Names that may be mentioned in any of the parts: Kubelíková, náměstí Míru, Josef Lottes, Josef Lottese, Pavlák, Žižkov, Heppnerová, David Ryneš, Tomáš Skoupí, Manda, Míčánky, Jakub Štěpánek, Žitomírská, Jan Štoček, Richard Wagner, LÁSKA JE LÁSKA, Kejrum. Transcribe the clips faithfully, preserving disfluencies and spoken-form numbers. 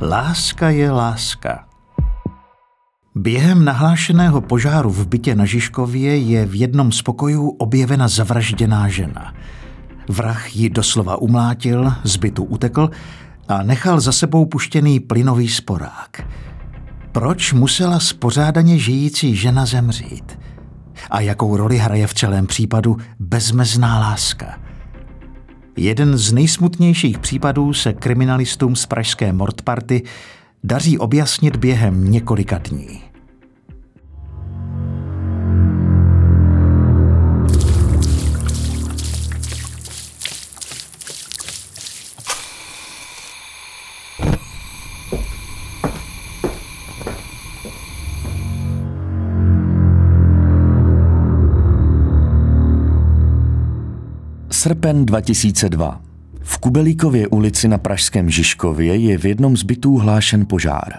Láska je láska. Během nahlášeného požáru v bytě na Žižkově je v jednom z pokojů objevena zavražděná žena. Vrah ji doslova umlátil, z bytu utekl a nechal za sebou puštěný plynový sporák. Proč musela spořádaně žijící žena zemřít? A jakou roli hraje v celém případu bezmezná láska? Jeden z nejsmutnějších případů se kriminalistům z pražské mordparty daří objasnit během několika dní. Srpen dva tisíce dva. V Kubelíkově ulici na pražském Žižkově je v jednom z bytů hlášen požár.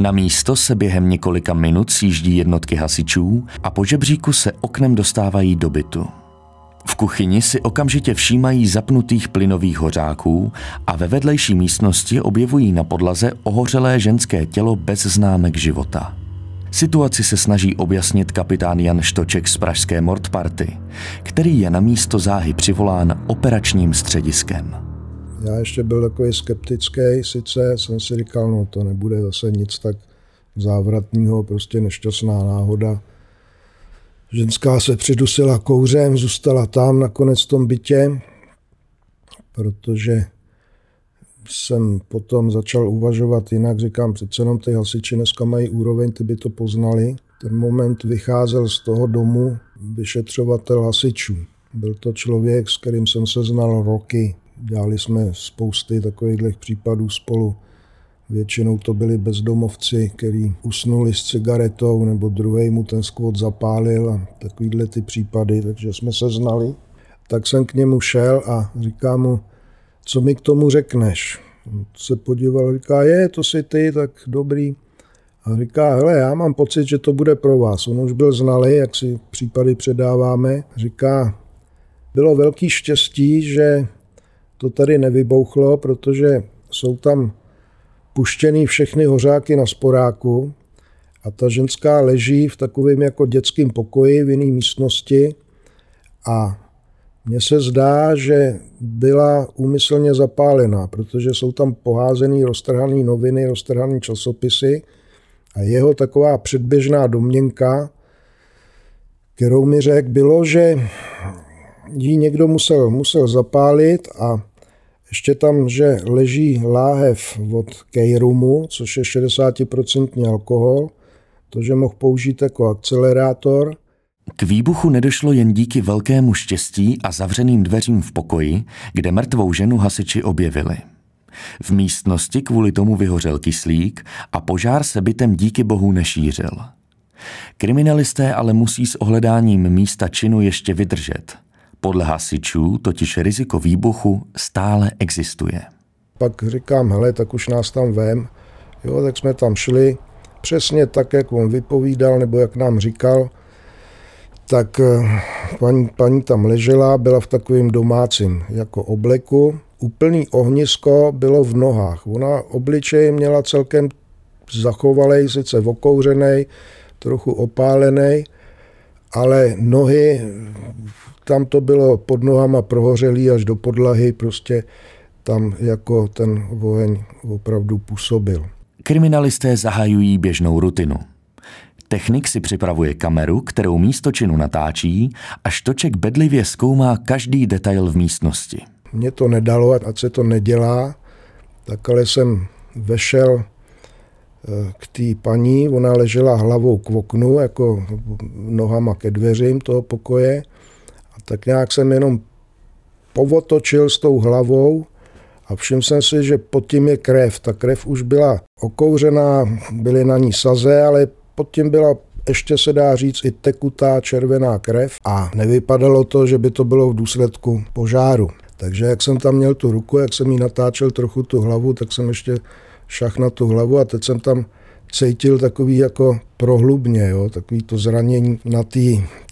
Na místo se během několika minut sjíždí jednotky hasičů a po žebříku se oknem dostávají do bytu. V kuchyni si okamžitě všímají zapnutých plynových hořáků a ve vedlejší místnosti objevují na podlaze ohořelé ženské tělo bez známek života. Situaci se snaží objasnit kapitán Jan Štoček z pražské mordparty, který je na místo záhy přivolán operačním střediskem. Já ještě byl takový skeptický, sice jsem si říkal, no to nebude zase nic tak závratného, prostě nešťastná náhoda. Ženská se přidusila kouřem, zůstala tam nakonec v tom bytě, protože jsem potom začal uvažovat jinak, říkám, přece jenom ty hasiči dneska mají úroveň, ty by to poznali. Ten moment vycházel z toho domu vyšetřovatel hasičů. Byl to člověk, s kterým jsem se znal roky. Dělali jsme spousty takových případů spolu. Většinou to byli bezdomovci, kteří usnuli s cigaretou, nebo druhý mu ten skvot zapálil a takovýhle ty případy, takže jsme se znali. Tak jsem k němu šel a říkám mu, co mi k tomu řekneš? On se podíval a říká, je, to jsi ty, tak dobrý. A říká, hele, já mám pocit, že to bude pro vás. On už byl znalý, jak si případy předáváme. Říká, bylo velký štěstí, že to tady nevybouchlo, protože jsou tam puštěný všechny hořáky na sporáku a ta ženská leží v takovém jako dětském pokoji v jiné místnosti a mně se zdá, že byla úmyslně zapálená, protože jsou tam poházený, roztrhaný noviny, roztrhaný časopisy a jeho taková předběžná domněnka, kterou mi řekl, bylo, že ji někdo musel, musel zapálit a ještě tam, že leží láhev od kejrumu, což je šedesát procent alkohol, to, že mohl použít jako akcelerátor. K výbuchu nedošlo jen díky velkému štěstí a zavřeným dveřím v pokoji, kde mrtvou ženu hasiči objevili. V místnosti kvůli tomu vyhořel kyslík a požár se bytem díky bohu nešířil. Kriminalisté ale musí s ohledáním místa činu ještě vydržet. Podle hasičů totiž riziko výbuchu stále existuje. Pak říkám, hele, tak už nás tam vem. Jo, tak jsme tam šli přesně tak, jak on vypovídal nebo jak nám říkal. Tak paní, paní tam ležela, byla v takovém domácím jako obleku. Úplný ohnisko bylo v nohách. Ona obličej měla celkem zachovalej, sice okouřenej, trochu opálenej, ale nohy, tam to bylo pod nohama prohořelý až do podlahy, prostě tam jako ten oheň opravdu působil. Kriminalisté zahajují běžnou rutinu. Technik si připravuje kameru, kterou místo činu natáčí a Štoček bedlivě zkoumá každý detail v místnosti. Mně to nedalo, ať se to nedělá, tak ale jsem vešel k té paní, ona ležela hlavou k oknu, jako nohama ke dveřím toho pokoje a tak nějak jsem jenom povotočil s tou hlavou A všiml jsem si, že pod tím je krev. Ta krev už byla okouřená, byly na ní saze, ale pod tím byla ještě se dá říct i tekutá červená krev a nevypadalo to, že by to bylo v důsledku požáru. Takže jak jsem tam měl tu ruku, jak jsem jí natáčel trochu tu hlavu, tak jsem ještě šach na tu hlavu a teď jsem tam cítil takový jako prohlubně, jo, takový to zranění na té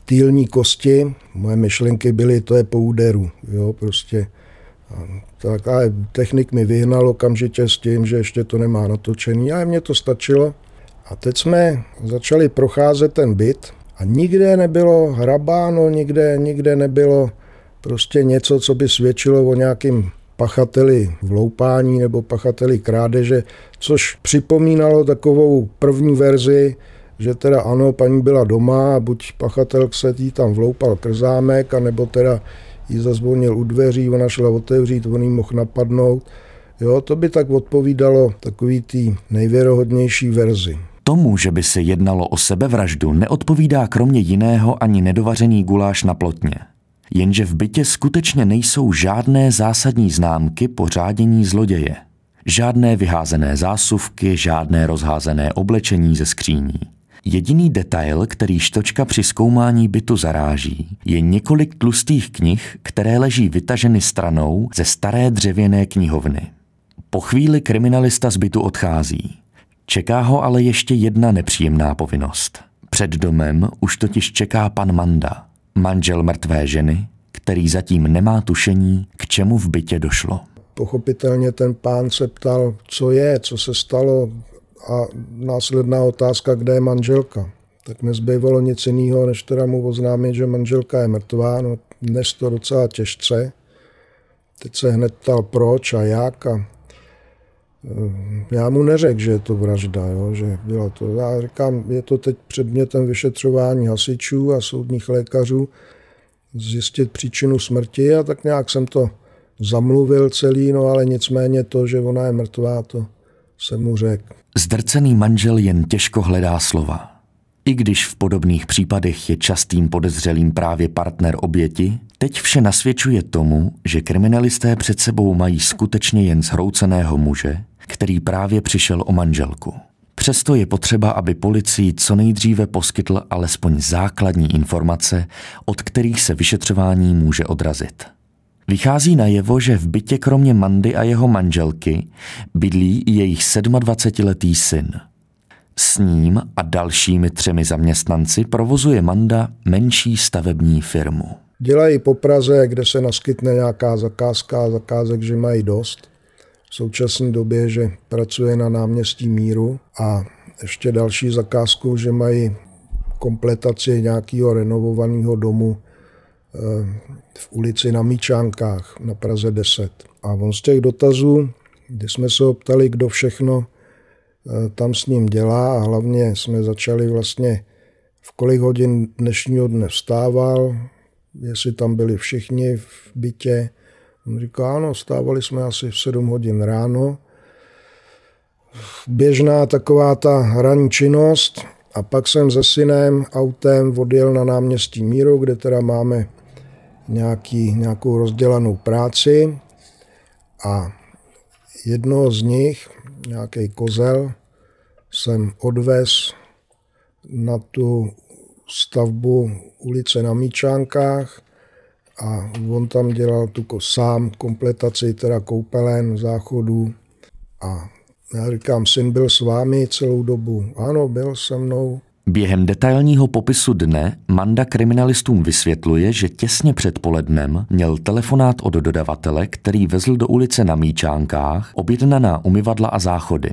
týlní kosti. Moje myšlenky byly, to je po úderu, jo, prostě. Tak a technik mi vyhnal okamžitě s tím, že ještě to nemá natočený, ale mně to stačilo. A teď jsme začali procházet ten byt a nikde nebylo hrabáno, nikde, nikde nebylo prostě něco, co by svědčilo o nějakým pachateli vloupání nebo pachateli krádeže, což připomínalo takovou první verzi, že teda ano, paní byla doma a buď pachatel se jí tam vloupal krzámek, anebo teda jí zazvonil u dveří, ona šla otevřít, on jí mohl napadnout. Jo, to by tak odpovídalo takový tý nejvěrohodnější verzi. Tomu, že by se jednalo o sebevraždu, neodpovídá kromě jiného ani nedovařený guláš na plotně. Jenže v bytě skutečně nejsou žádné zásadní známky pořádění zloděje. Žádné vyházené zásuvky, žádné rozházené oblečení ze skříní. Jediný detail, který Štočka při zkoumání bytu zaráží, je několik tlustých knih, které leží vytaženy stranou ze staré dřevěné knihovny. Po chvíli kriminalista z bytu odchází. Čeká ho ale ještě jedna nepříjemná povinnost. Před domem už totiž čeká pan Manda, manžel mrtvé ženy, který zatím nemá tušení, k čemu v bytě došlo. Pochopitelně ten pán se ptal, co je, co se stalo, a následná otázka, kde je manželka. Tak nezbývalo nic jiného, než teda mu oznámit, že manželka je mrtvá. No, dnes to docela těžce. Teď se hned ptal proč a jak. A já mu neřekl, že je to vražda, jo, že bylo to. Já říkám, je to teď předmětem vyšetřování hasičů a soudních lékařů zjistit příčinu smrti a tak nějak jsem to zamluvil celý, no ale nicméně to, že ona je mrtvá, to jsem mu řekl. Zdrcený manžel jen těžko hledá slova. I když v podobných případech je častým podezřelým právě partner oběti, teď vše nasvědčuje tomu, že kriminalisté před sebou mají skutečně jen zhrouceného muže, který právě přišel o manželku. Přesto je potřeba, aby policii co nejdříve poskytl alespoň základní informace, od kterých se vyšetřování může odrazit. Vychází najevo, že v bytě kromě Mandy a jeho manželky bydlí i jejich sedmadvacetiletý syn. S ním a dalšími třemi zaměstnanci provozuje Manda menší stavební firmu. Dělají po Praze, kde se naskytne nějaká zakázka, zakázek, že mají dost. V současné době, že pracuje na náměstí Míru a ještě další zakázku, že mají kompletaci nějakého renovovaného domu v ulici na Míčánkách na Praze deset. A on z těch dotazů, kdy jsme se ho ptali, kdo všechno tam s ním dělá a hlavně jsme začali vlastně v kolik hodin dnešního dne vstával, jestli tam byli všichni v bytě. On říká, ano, vstávali jsme asi v sedm hodin ráno. Běžná taková ta hraní činnost a pak jsem se synem autem odjel na náměstí Míru, kde teda máme nějaký, nějakou rozdělanou práci a jednoho z nich, nějaký kozel, jsem odvez na tu stavbu ulice na Míčánkách a on tam dělal tu sám kompletaci, teda koupelen, záchodů. A já říkám, syn byl s vámi celou dobu. Ano, byl se mnou. Během detailního popisu dne Manda kriminalistům vysvětluje, že těsně před polednem měl telefonát od dodavatele, který vezl do ulice na Míčánkách objednaná umyvadla a záchody.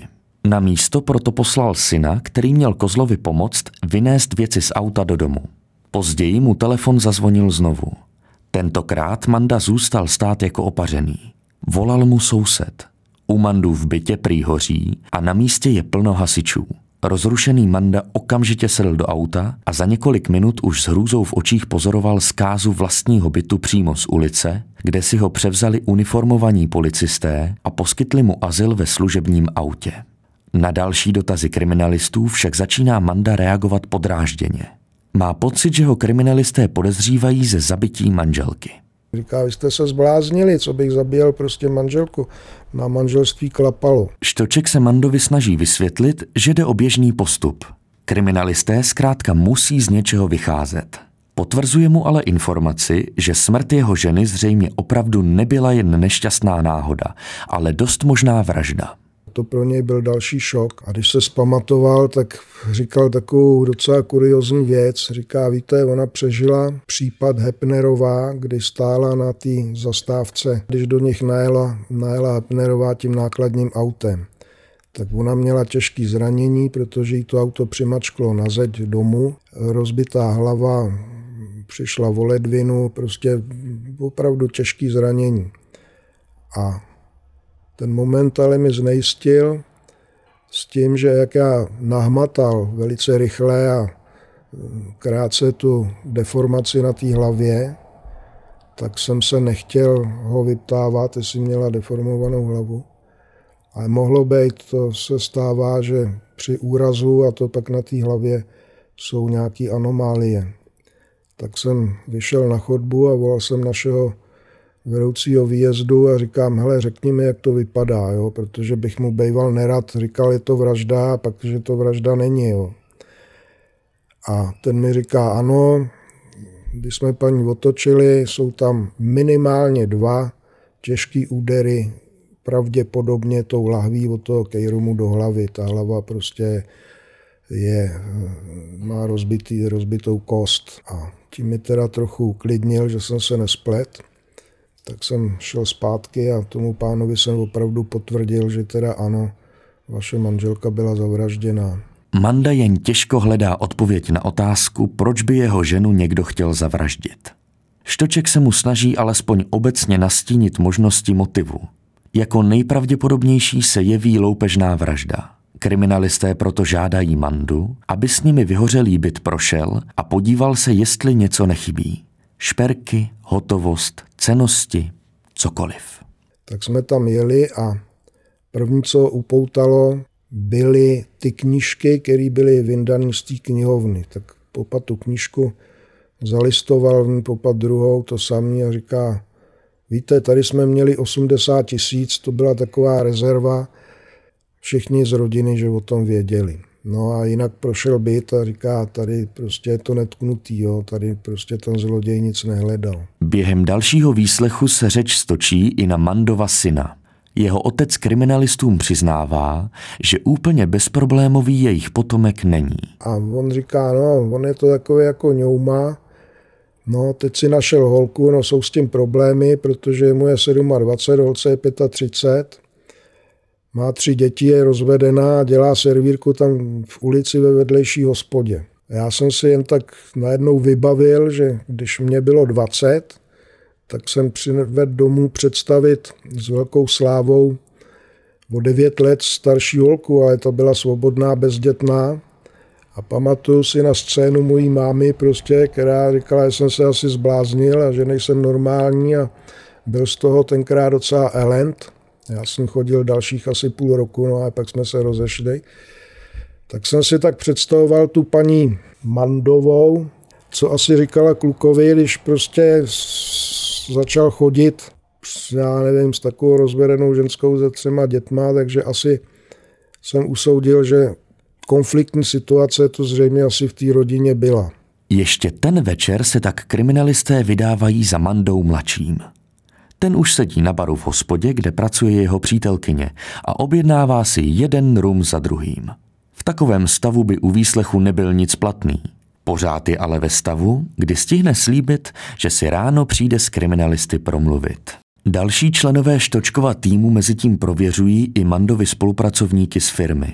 Na místo proto poslal syna, který měl Kozlovi pomoct vynést věci z auta do domu. Později mu telefon zazvonil znovu. Tentokrát Manda zůstal stát jako opařený. Volal mu soused. U Mandu v bytě prý hoří a na místě je plno hasičů. Rozrušený Manda okamžitě sedl do auta a za několik minut už s hrůzou v očích pozoroval zkázu vlastního bytu přímo z ulice, kde si ho převzali uniformovaní policisté a poskytli mu azyl ve služebním autě. Na další dotazy kriminalistů však začíná Manda reagovat podrážděně. Má pocit, že ho kriminalisté podezřívají ze zabití manželky. Říká, vy jste se zbláznili, co bych zabíjel prostě manželku. Na manželství klapalo. Štoček se Mandovi snaží vysvětlit, že jde o běžný postup. Kriminalisté zkrátka musí z něčeho vycházet. Potvrzuje mu ale informaci, že smrt jeho ženy zřejmě opravdu nebyla jen nešťastná náhoda, ale dost možná vražda. To pro něj byl další šok. A když se zpamatoval, tak říkal takovou docela kuriozní věc. Říká, víte, ona přežila případ Heppnerová, kdy stála na té zastávce, když do nich najela, najela Heppnerová tím nákladním autem. Tak ona měla těžké zranění, protože jí to auto přimačklo na zeď domu. Rozbitá hlava, přišla o ledvinu, prostě opravdu těžké zranění. A ten moment ale mi znejistil s tím, že jak já nahmatal velice rychle a krátce tu deformaci na té hlavě, tak jsem se nechtěl ho vyptávat, jestli měla deformovanou hlavu. Ale mohlo být, to se stává, že při úrazu a to pak na té hlavě jsou nějaké anomálie. Tak jsem vyšel na chodbu a volal jsem našeho vedoucího výjezdu a říkám, hele, řekni mi, jak to vypadá, jo? Protože bych mu bejval nerad, říkal, je to vražda, a pak, že to vražda není. Jo? A ten mi říká, ano, když jsme paní otočili, jsou tam minimálně dva těžký údery, pravděpodobně tou lahví od toho kejrumu do hlavy. Ta hlava prostě je, má rozbitý, rozbitou kost. A tím mi teda trochu uklidnil, že jsem se nesplet. Tak jsem šel zpátky a tomu pánovi jsem opravdu potvrdil, že teda ano, vaše manželka byla zavražděná. Manda jen těžko hledá odpověď na otázku, proč by jeho ženu někdo chtěl zavraždit. Štoček se mu snaží alespoň obecně nastínit možnosti motivu. Jako nejpravděpodobnější se jeví loupežná vražda. Kriminalisté proto žádají Mandu, aby s nimi vyhořelý byt prošel a podíval se, jestli něco nechybí. Šperky, hotovost, cennosti, cokoliv. Tak jsme tam jeli a první, co upoutalo, byly ty knížky, které byly vyndané z té knihovny. Tak popat tu knížku zalistoval, v ní popat druhou, to samý a říká, víte, tady jsme měli osmdesát tisíc, to byla taková rezerva, všichni z rodiny, že o tom věděli. No a jinak prošel byt a říká, tady prostě je to netknutý, jo, tady prostě ten zloděj nic nehledal. Během dalšího výslechu se řeč stočí i na Mandova syna. Jeho otec kriminalistům přiznává, že úplně bezproblémový jejich potomek není. A on říká, no, on je to takový jako ňouma. No, teď si našel holku, no jsou s tím problémy, protože mu je dvacet sedm, holce je třicet pět, má tři děti, je rozvedená, dělá servírku tam v ulici ve vedlejší hospodě. Já jsem si jen tak najednou vybavil, že když mě bylo dvacet, tak jsem přivedl domů představit s velkou slávou o devět let starší holku, ale to byla svobodná, bezdětná. A pamatuju si na scénu mojí mámy, prostě, která říkala, že jsem se asi zbláznil a že nejsem normální a byl z toho tenkrát docela elent. Já jsem chodil dalších asi půl roku, no a pak jsme se rozešli. Tak jsem si tak představoval tu paní Mandovou, co asi říkala klukovi, když prostě začal chodit, já nevím, s takovou rozvedenou ženskou se třema dětma, takže asi jsem usoudil, že konfliktní situace to zřejmě asi v té rodině byla. Ještě ten večer se tak kriminalisté vydávají za Mandou mladším. Ten už sedí na baru v hospodě, kde pracuje jeho přítelkyně a objednává si jeden rum za druhým. V takovém stavu by u výslechu nebyl nic platný. Pořád je ale ve stavu, kdy stihne slíbit, že si ráno přijde s kriminalisty promluvit. Další členové Štočkova týmu mezitím prověřují i Mandovi spolupracovníky z firmy.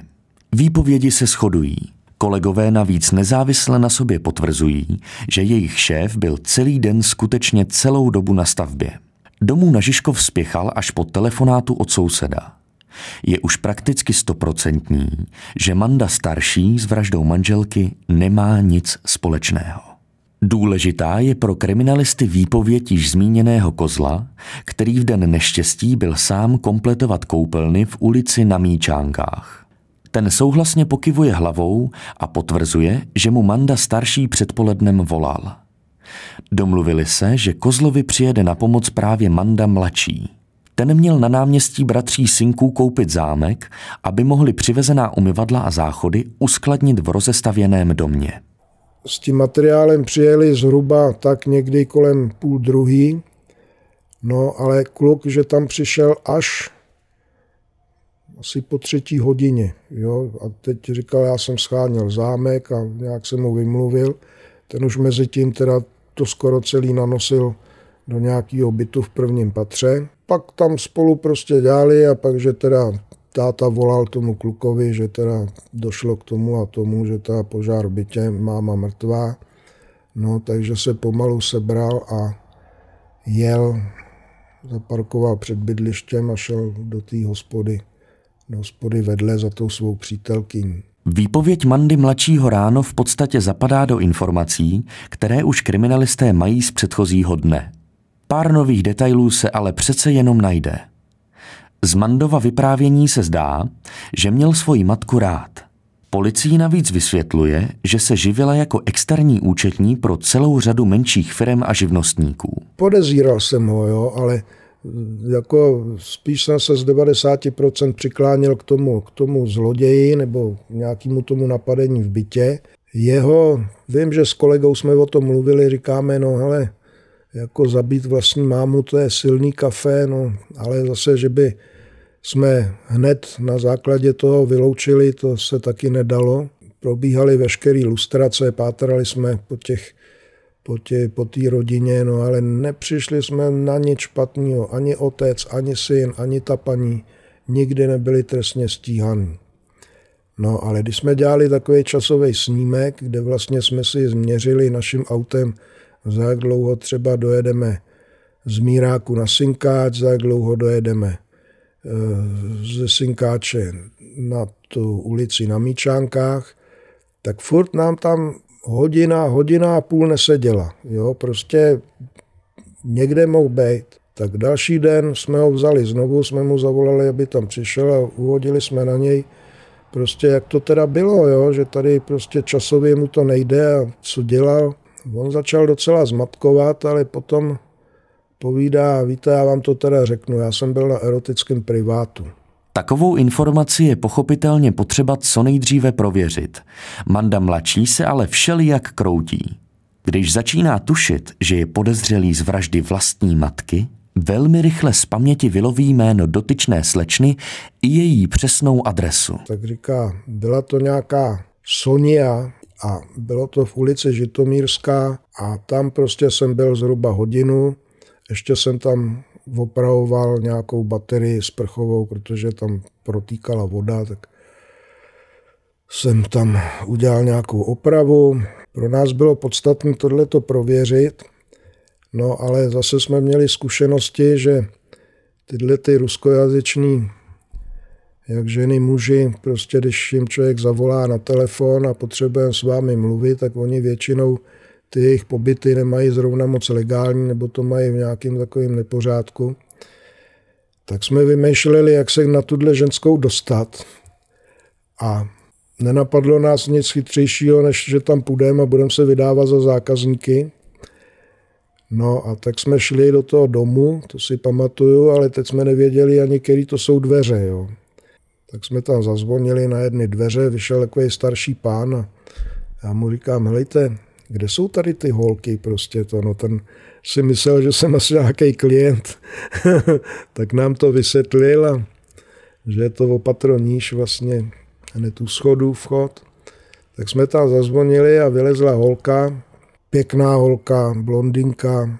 Výpovědi se shodují. Kolegové navíc nezávisle na sobě potvrzují, že jejich šéf byl celý den skutečně celou dobu na stavbě. Domů na Žižkov spěchal až po telefonátu od souseda. Je už prakticky stoprocentní, že Manda starší s vraždou manželky nemá nic společného. Důležitá je pro kriminalisty výpověď již zmíněného kozla, který v den neštěstí byl sám kompletovat koupelny v ulici na Míčánkách. Ten souhlasně pokyvuje hlavou a potvrzuje, že mu Manda starší předpolednem volal. Domluvili se, že Kozlovi přijede na pomoc právě Manda mladší. Ten měl na náměstí bratří synků koupit zámek, aby mohli přivezená umyvadla a záchody uskladnit v rozestavěném domě. S tím materiálem přijeli zhruba tak někdy kolem půl druhý, no ale kluk, že tam přišel až asi po třetí hodině. Jo? A teď říkal, já jsem scháněl zámek a nějak jsem mu vymluvil. Ten už mezi tím teda to skoro celý nanosil do nějakého bytu v prvním patře. Pak tam spolu prostě dělali a pak, že teda táta volal tomu klukovi, že teda došlo k tomu a tomu, že teda požár v bytě, máma mrtvá. No, takže se pomalu sebral a jel, zaparkoval před bydlištěm a šel do té hospody, do hospody vedle za tou svou přítelkyní. Výpověď Mandy mladšího ráno v podstatě zapadá do informací, které už kriminalisté mají z předchozího dne. Pár nových detailů se ale přece jenom najde. Z Mandova vyprávění se zdá, že měl svoji matku rád. Policii navíc vysvětluje, že se živila jako externí účetní pro celou řadu menších firem a živnostníků. Podezíral jsem ho, jo, ale jako spíš jsem se z devadesát procent přiklánil k tomu, k tomu zloději nebo nějakému tomu napadení v bytě. Jeho, vím, že s kolegou jsme o tom mluvili, říkáme, no hele, jako zabít vlastní mámu, to je silný kafé, no, ale zase, že by jsme hned na základě toho vyloučili, to se taky nedalo. Probíhaly veškeré lustrace, pátrali jsme po těch, po té po rodině, no, ale nepřišli jsme na nic špatného. Ani otec, ani syn, ani ta paní nikdy nebyli trestně stíhaní. No, ale když jsme dělali takový časový snímek, kde vlastně jsme si změřili naším autem, za jak dlouho třeba dojedeme z Míráku na Synkáč, za jak dlouho dojedeme ze Synkáče na tu ulici na Míčánkách, tak furt nám tam hodina, hodina a půl neseděla. Jo, prostě někde mohl být. Tak další den jsme ho vzali znovu, jsme mu zavolali, aby tam přišel a uhodili jsme na něj prostě, jak to teda bylo, jo, že tady prostě časově mu to nejde a co dělal. On začal docela zmatkovat, ale potom povídá, víte, já vám to teda řeknu, já jsem byl na erotickém privátu. Takovou informaci je pochopitelně potřeba co nejdříve prověřit. Manda mladší se ale všelijak kroutí. Když začíná tušit, že je podezřelý z vraždy vlastní matky, velmi rychle z paměti vyloví jméno dotyčné slečny i její přesnou adresu. Tak říká, byla to nějaká Sonia a bylo to v ulici Žitomírská a tam prostě jsem byl zhruba hodinu. Ještě jsem tam opravoval nějakou baterii sprchovou, protože tam protíkala voda, tak jsem tam udělal nějakou opravu. Pro nás bylo podstatné tohleto prověřit, no ale zase jsme měli zkušenosti, že tyhle ty ruskojazyční jak ženy, muži, prostě když jim člověk zavolá na telefon a potřebuje s vámi mluvit, tak oni většinou ty jejich pobyty nemají zrovna moc legální, nebo to mají v nějakém takovém nepořádku. Tak jsme vymýšleli, jak se na tuhle ženskou dostat. A nenapadlo nás nic chytřejšího, než že tam půjdeme a budeme se vydávat za zákazníky. No a tak jsme šli do toho domu, to si pamatuju, ale teď jsme nevěděli ani, který to jsou dveře, jo. Tak jsme tam zazvonili na jedny dveře, vyšel takový starší pán a já mu říkám, helejte, kde jsou tady ty holky prostě to, no ten si myslel, že jsem asi nějaký klient, tak nám to vysvětlil a že je to opatro níž vlastně hned u schodů vchod. Tak jsme tam zazvonili a vylezla holka, pěkná holka, blondinka,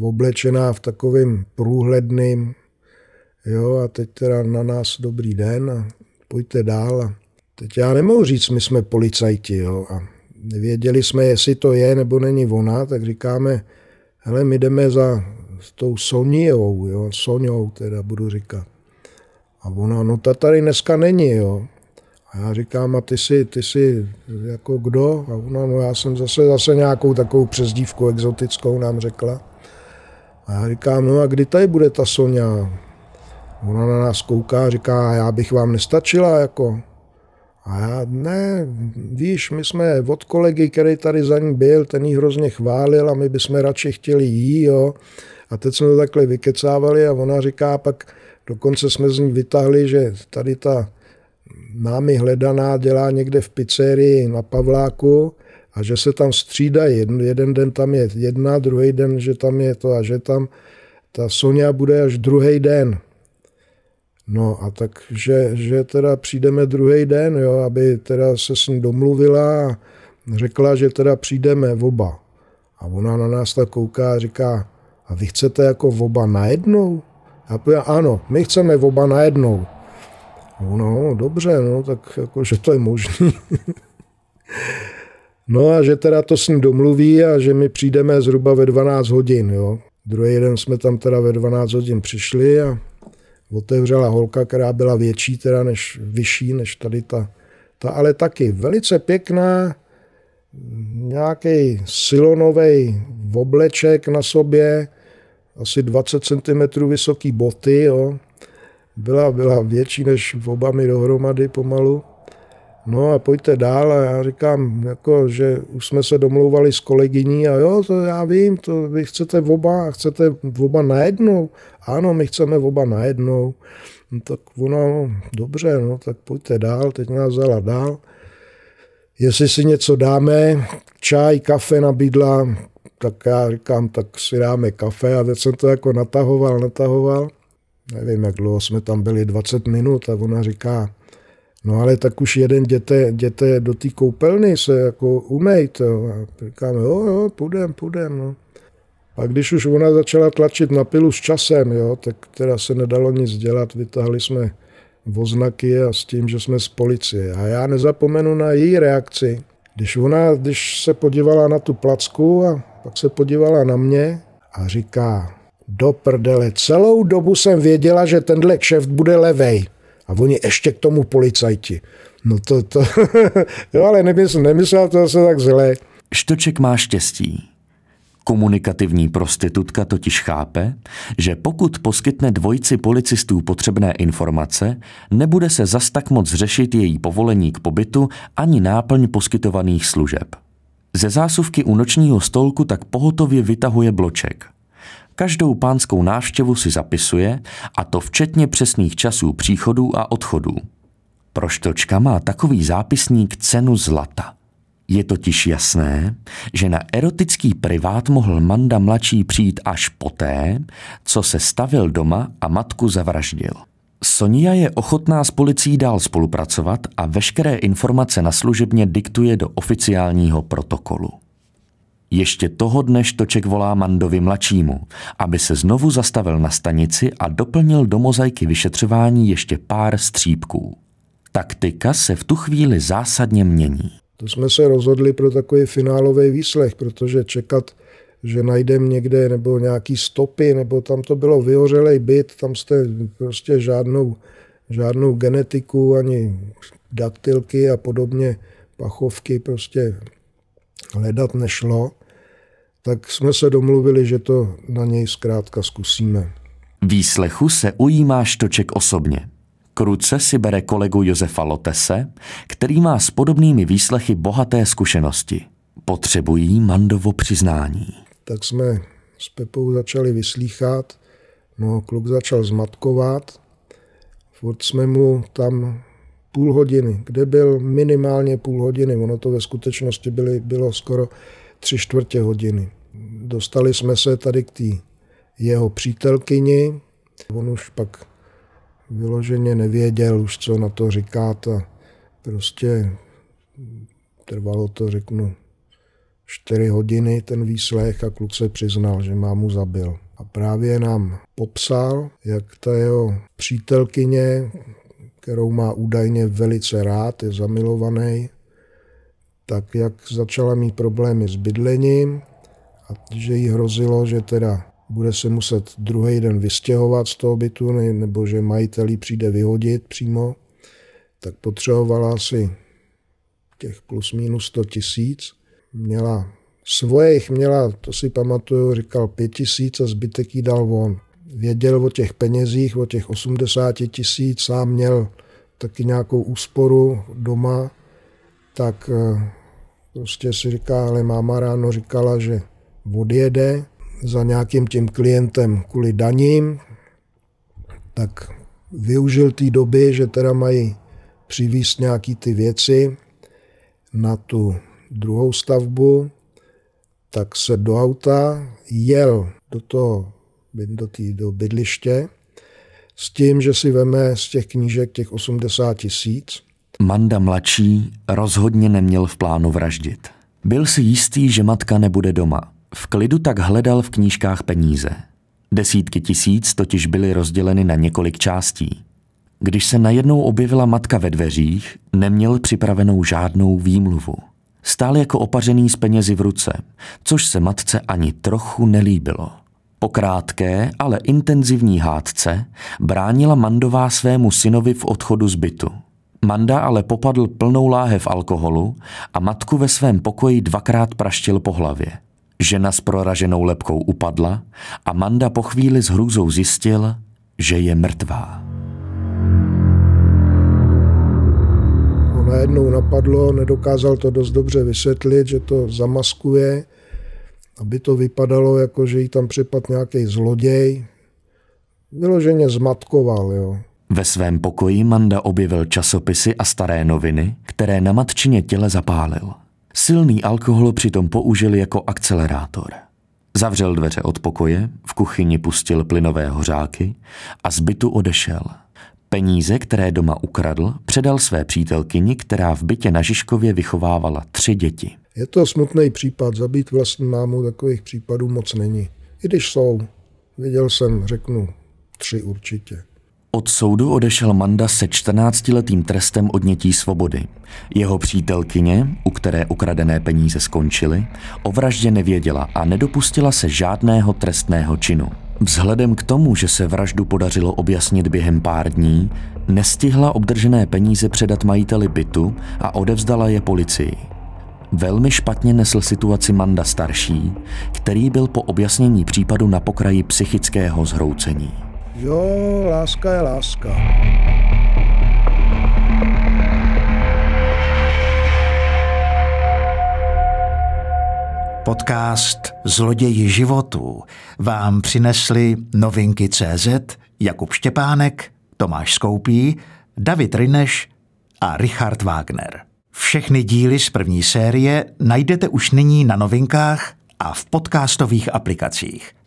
oblečená v takovým průhledným, jo, a teď teda na nás dobrý den a pojďte dál. A teď já nemohu říct, my jsme policajti, jo, a nevěděli jsme, jestli to je nebo není ona, tak říkáme, hele, my jdeme za s tou Soňou, jo, Soňou teda budu říkat. A ona, no ta tady dneska není, jo. A já říkám, a ty jsi, ty jsi jako kdo? A ona, no já jsem zase, zase nějakou takovou přezdívku exotickou nám řekla. A já říkám, no a kdy tady bude ta Soňa? Ona na nás kouká a říká, já bych vám nestačila, jako. A já, ne, víš, my jsme od kolegy, který tady za ní byl, ten jí hrozně chválil a my bychom radši chtěli jí, jo. A teď jsme to takhle vykecávali a ona říká, pak dokonce jsme z ní vytahli, že tady ta námi hledaná dělá někde v pizzerii na Pavláku a že se tam střídají. Jeden den tam je jedna, druhý den, že tam je to a že tam ta Soňa bude až druhý den. No a tak, že, že teda přijdeme druhý den, jo, aby teda se s ní domluvila a řekla, že teda přijdeme oba. A ona na nás tak kouká a říká, a vy chcete jako oba najednou? A já, ano, my chceme oba najednou. No, no dobře, no, tak jako, že to je možný. No a že teda to s ní domluví a že my přijdeme zhruba ve dvanáct hodin, jo. Druhý den jsme tam teda ve dvanáct hodin přišli a otevřela holka, která byla větší, teda než vyšší, než tady ta, ta ale taky velice pěkná, nějaký silonovej obleček na sobě, asi dvacet centimetrů vysoký boty, jo. Byla, byla větší než oba mi dohromady pomalu. No a pojďte dál a já říkám, jako, že už jsme se domlouvali s kolegyní a jo, to já vím, to vy chcete oba, chcete oba najednou. Ano, my chceme oba najednou. No, tak ona, no, dobře, no, tak pojďte dál, teď nás vzala dál. Jestli si něco dáme, čaj, kafe nabídla, tak já říkám, tak si dáme kafe a teď jsem to jako natahoval, natahoval. Nevím, jak dlouho jsme tam byli, dvacet minut a ona říká, no ale tak už jeden děte, děte do té koupelny se jako umejte. A říkáme, jo, jo, půjdem, půjdem. No. A když už ona začala tlačit na pilu s časem, jo, tak teda se nedalo nic dělat, vytáhli jsme voznaky a s tím, že jsme z policie. A já nezapomenu na její reakci. Když ona, když se podívala na tu placku a pak se podívala na mě a říká, do prdele, celou dobu jsem věděla, že tenhle kšeft bude levej. A oni ještě k tomu policajti. No to, to, jo, ale nemysl, nemyslel to zase tak zle. Štoček má štěstí. Komunikativní prostitutka totiž chápe, že pokud poskytne dvojici policistů potřebné informace, nebude se zas tak moc řešit její povolení k pobytu ani náplň poskytovaných služeb. Ze zásuvky u nočního stolku tak pohotově vytahuje bloček. Každou pánskou návštěvu si zapisuje, a to včetně přesných časů příchodů a odchodů. Pro Štočka má takový zápisník cenu zlata. Je totiž jasné, že na erotický privát mohl Manda mladší přijít až poté, co se stavil doma a matku zavraždil. Sonia je ochotná s policií dál spolupracovat a veškeré informace na služebně diktuje do oficiálního protokolu. Ještě toho dne Štoček volá Mandovi mladšímu, aby se znovu zastavil na stanici a doplnil do mozaiky vyšetřování ještě pár střípků. Taktika se v tu chvíli zásadně mění. To jsme se rozhodli pro takový finálový výslech, protože čekat, že najdeme někde nebo nějaký stopy, nebo tam to bylo vyhořelej byt, tam jste prostě žádnou, žádnou genetiku, ani daktylky a podobně, pachovky prostě hledat nešlo. Tak jsme se domluvili, že to na něj zkrátka zkusíme. Výslechu se ujímá Štoček osobně. K ruce si bere kolegu Josefa Lottese, který má s podobnými výslechy bohaté zkušenosti. Potřebují Mandovo přiznání. Tak jsme s Pepou začali vyslýchat, no kluk začal zmatkovat. Furt jsme mu tam půl hodiny, kde byl minimálně půl hodiny, ono to ve skutečnosti byly, bylo skoro tři čtvrtě hodiny. Dostali jsme se tady k té jeho přítelkyni, on už pak vyloženě nevěděl už, co na to říkat a prostě trvalo to, řeknu, čtyři hodiny ten výslech a kluk se přiznal, že mámu zabil. A právě nám popsal, jak ta jeho přítelkyně, kterou má údajně velice rád, je zamilovaný, tak jak začala mít problémy s bydlením a že jí hrozilo, že teda bude se muset druhý den vystěhovat z toho bytu, nebo že majitel jí přijde vyhodit přímo, tak potřebovala asi těch plus minus sto tisíc. Měla svojich, měla, to si pamatuju, říkal pět tisíc a zbytek jí dal on. Věděl o těch penězích, o těch osmdesáti tisíc, sám měl taky nějakou úsporu doma, tak prostě si říká, ale máma ráno říkala, že odjede za nějakým tím klientem kvůli daním, tak využil té doby, že teda mají přivízt nějaký ty věci na tu druhou stavbu, tak se do auta jel do toho do tý, do bydliště s tím, že si veme z těch knížek těch osmdesát tisíc. Manda mladší rozhodně neměl v plánu vraždit. Byl si jistý, že matka nebude doma. V klidu tak hledal v knížkách peníze. Desítky tisíc totiž byly rozděleny na několik částí. Když se najednou objevila matka ve dveřích, neměl připravenou žádnou výmluvu. Stál jako opařený s penězi v ruce, což se matce ani trochu nelíbilo. Po krátké, ale intenzivní hádce bránila Mandová svému synovi v odchodu z bytu. Manda ale popadl plnou láhev alkoholu a matku ve svém pokoji dvakrát praštil po hlavě. Žena s proraženou lebkou upadla a Manda po chvíli s hrůzou zjistil, že je mrtvá. Najednou napadlo, nedokázal to dost dobře vysvětlit, že to zamaskuje, aby to vypadalo, jako že jí tam připadl nějaký zloděj. Vyloženě zmatkoval, jo. Ve svém pokoji Manda objevil časopisy a staré noviny, které na matčině těle zapálil. Silný alkohol přitom použil jako akcelerátor. Zavřel dveře od pokoje, v kuchyni pustil plynové hořáky a z bytu odešel. Peníze, které doma ukradl, předal své přítelkyni, která v bytě na Žižkově vychovávala tři děti. Je to smutný případ, zabít vlastní mámu, takových případů moc není. I když jsou, viděl jsem, řeknu, tři určitě. Od soudu odešel Manda se čtrnáctiletým trestem odnětí svobody. Jeho přítelkyně, u které ukradené peníze skončily, o vraždě nevěděla a nedopustila se žádného trestného činu. Vzhledem k tomu, že se vraždu podařilo objasnit během pár dní, nestihla obdržené peníze předat majiteli bytu a odevzdala je policii. Velmi špatně nesl situaci Manda starší, který byl po objasnění případu na pokraji psychického zhroucení. Jo, láska je láska. Podcast Zloději životů vám přinesli novinky tečka cé zet Jakub Štěpánek, Tomáš Skoupí, David Ryneš a Richard Wagner. Všechny díly z první série najdete už nyní na Novinkách a v podcastových aplikacích.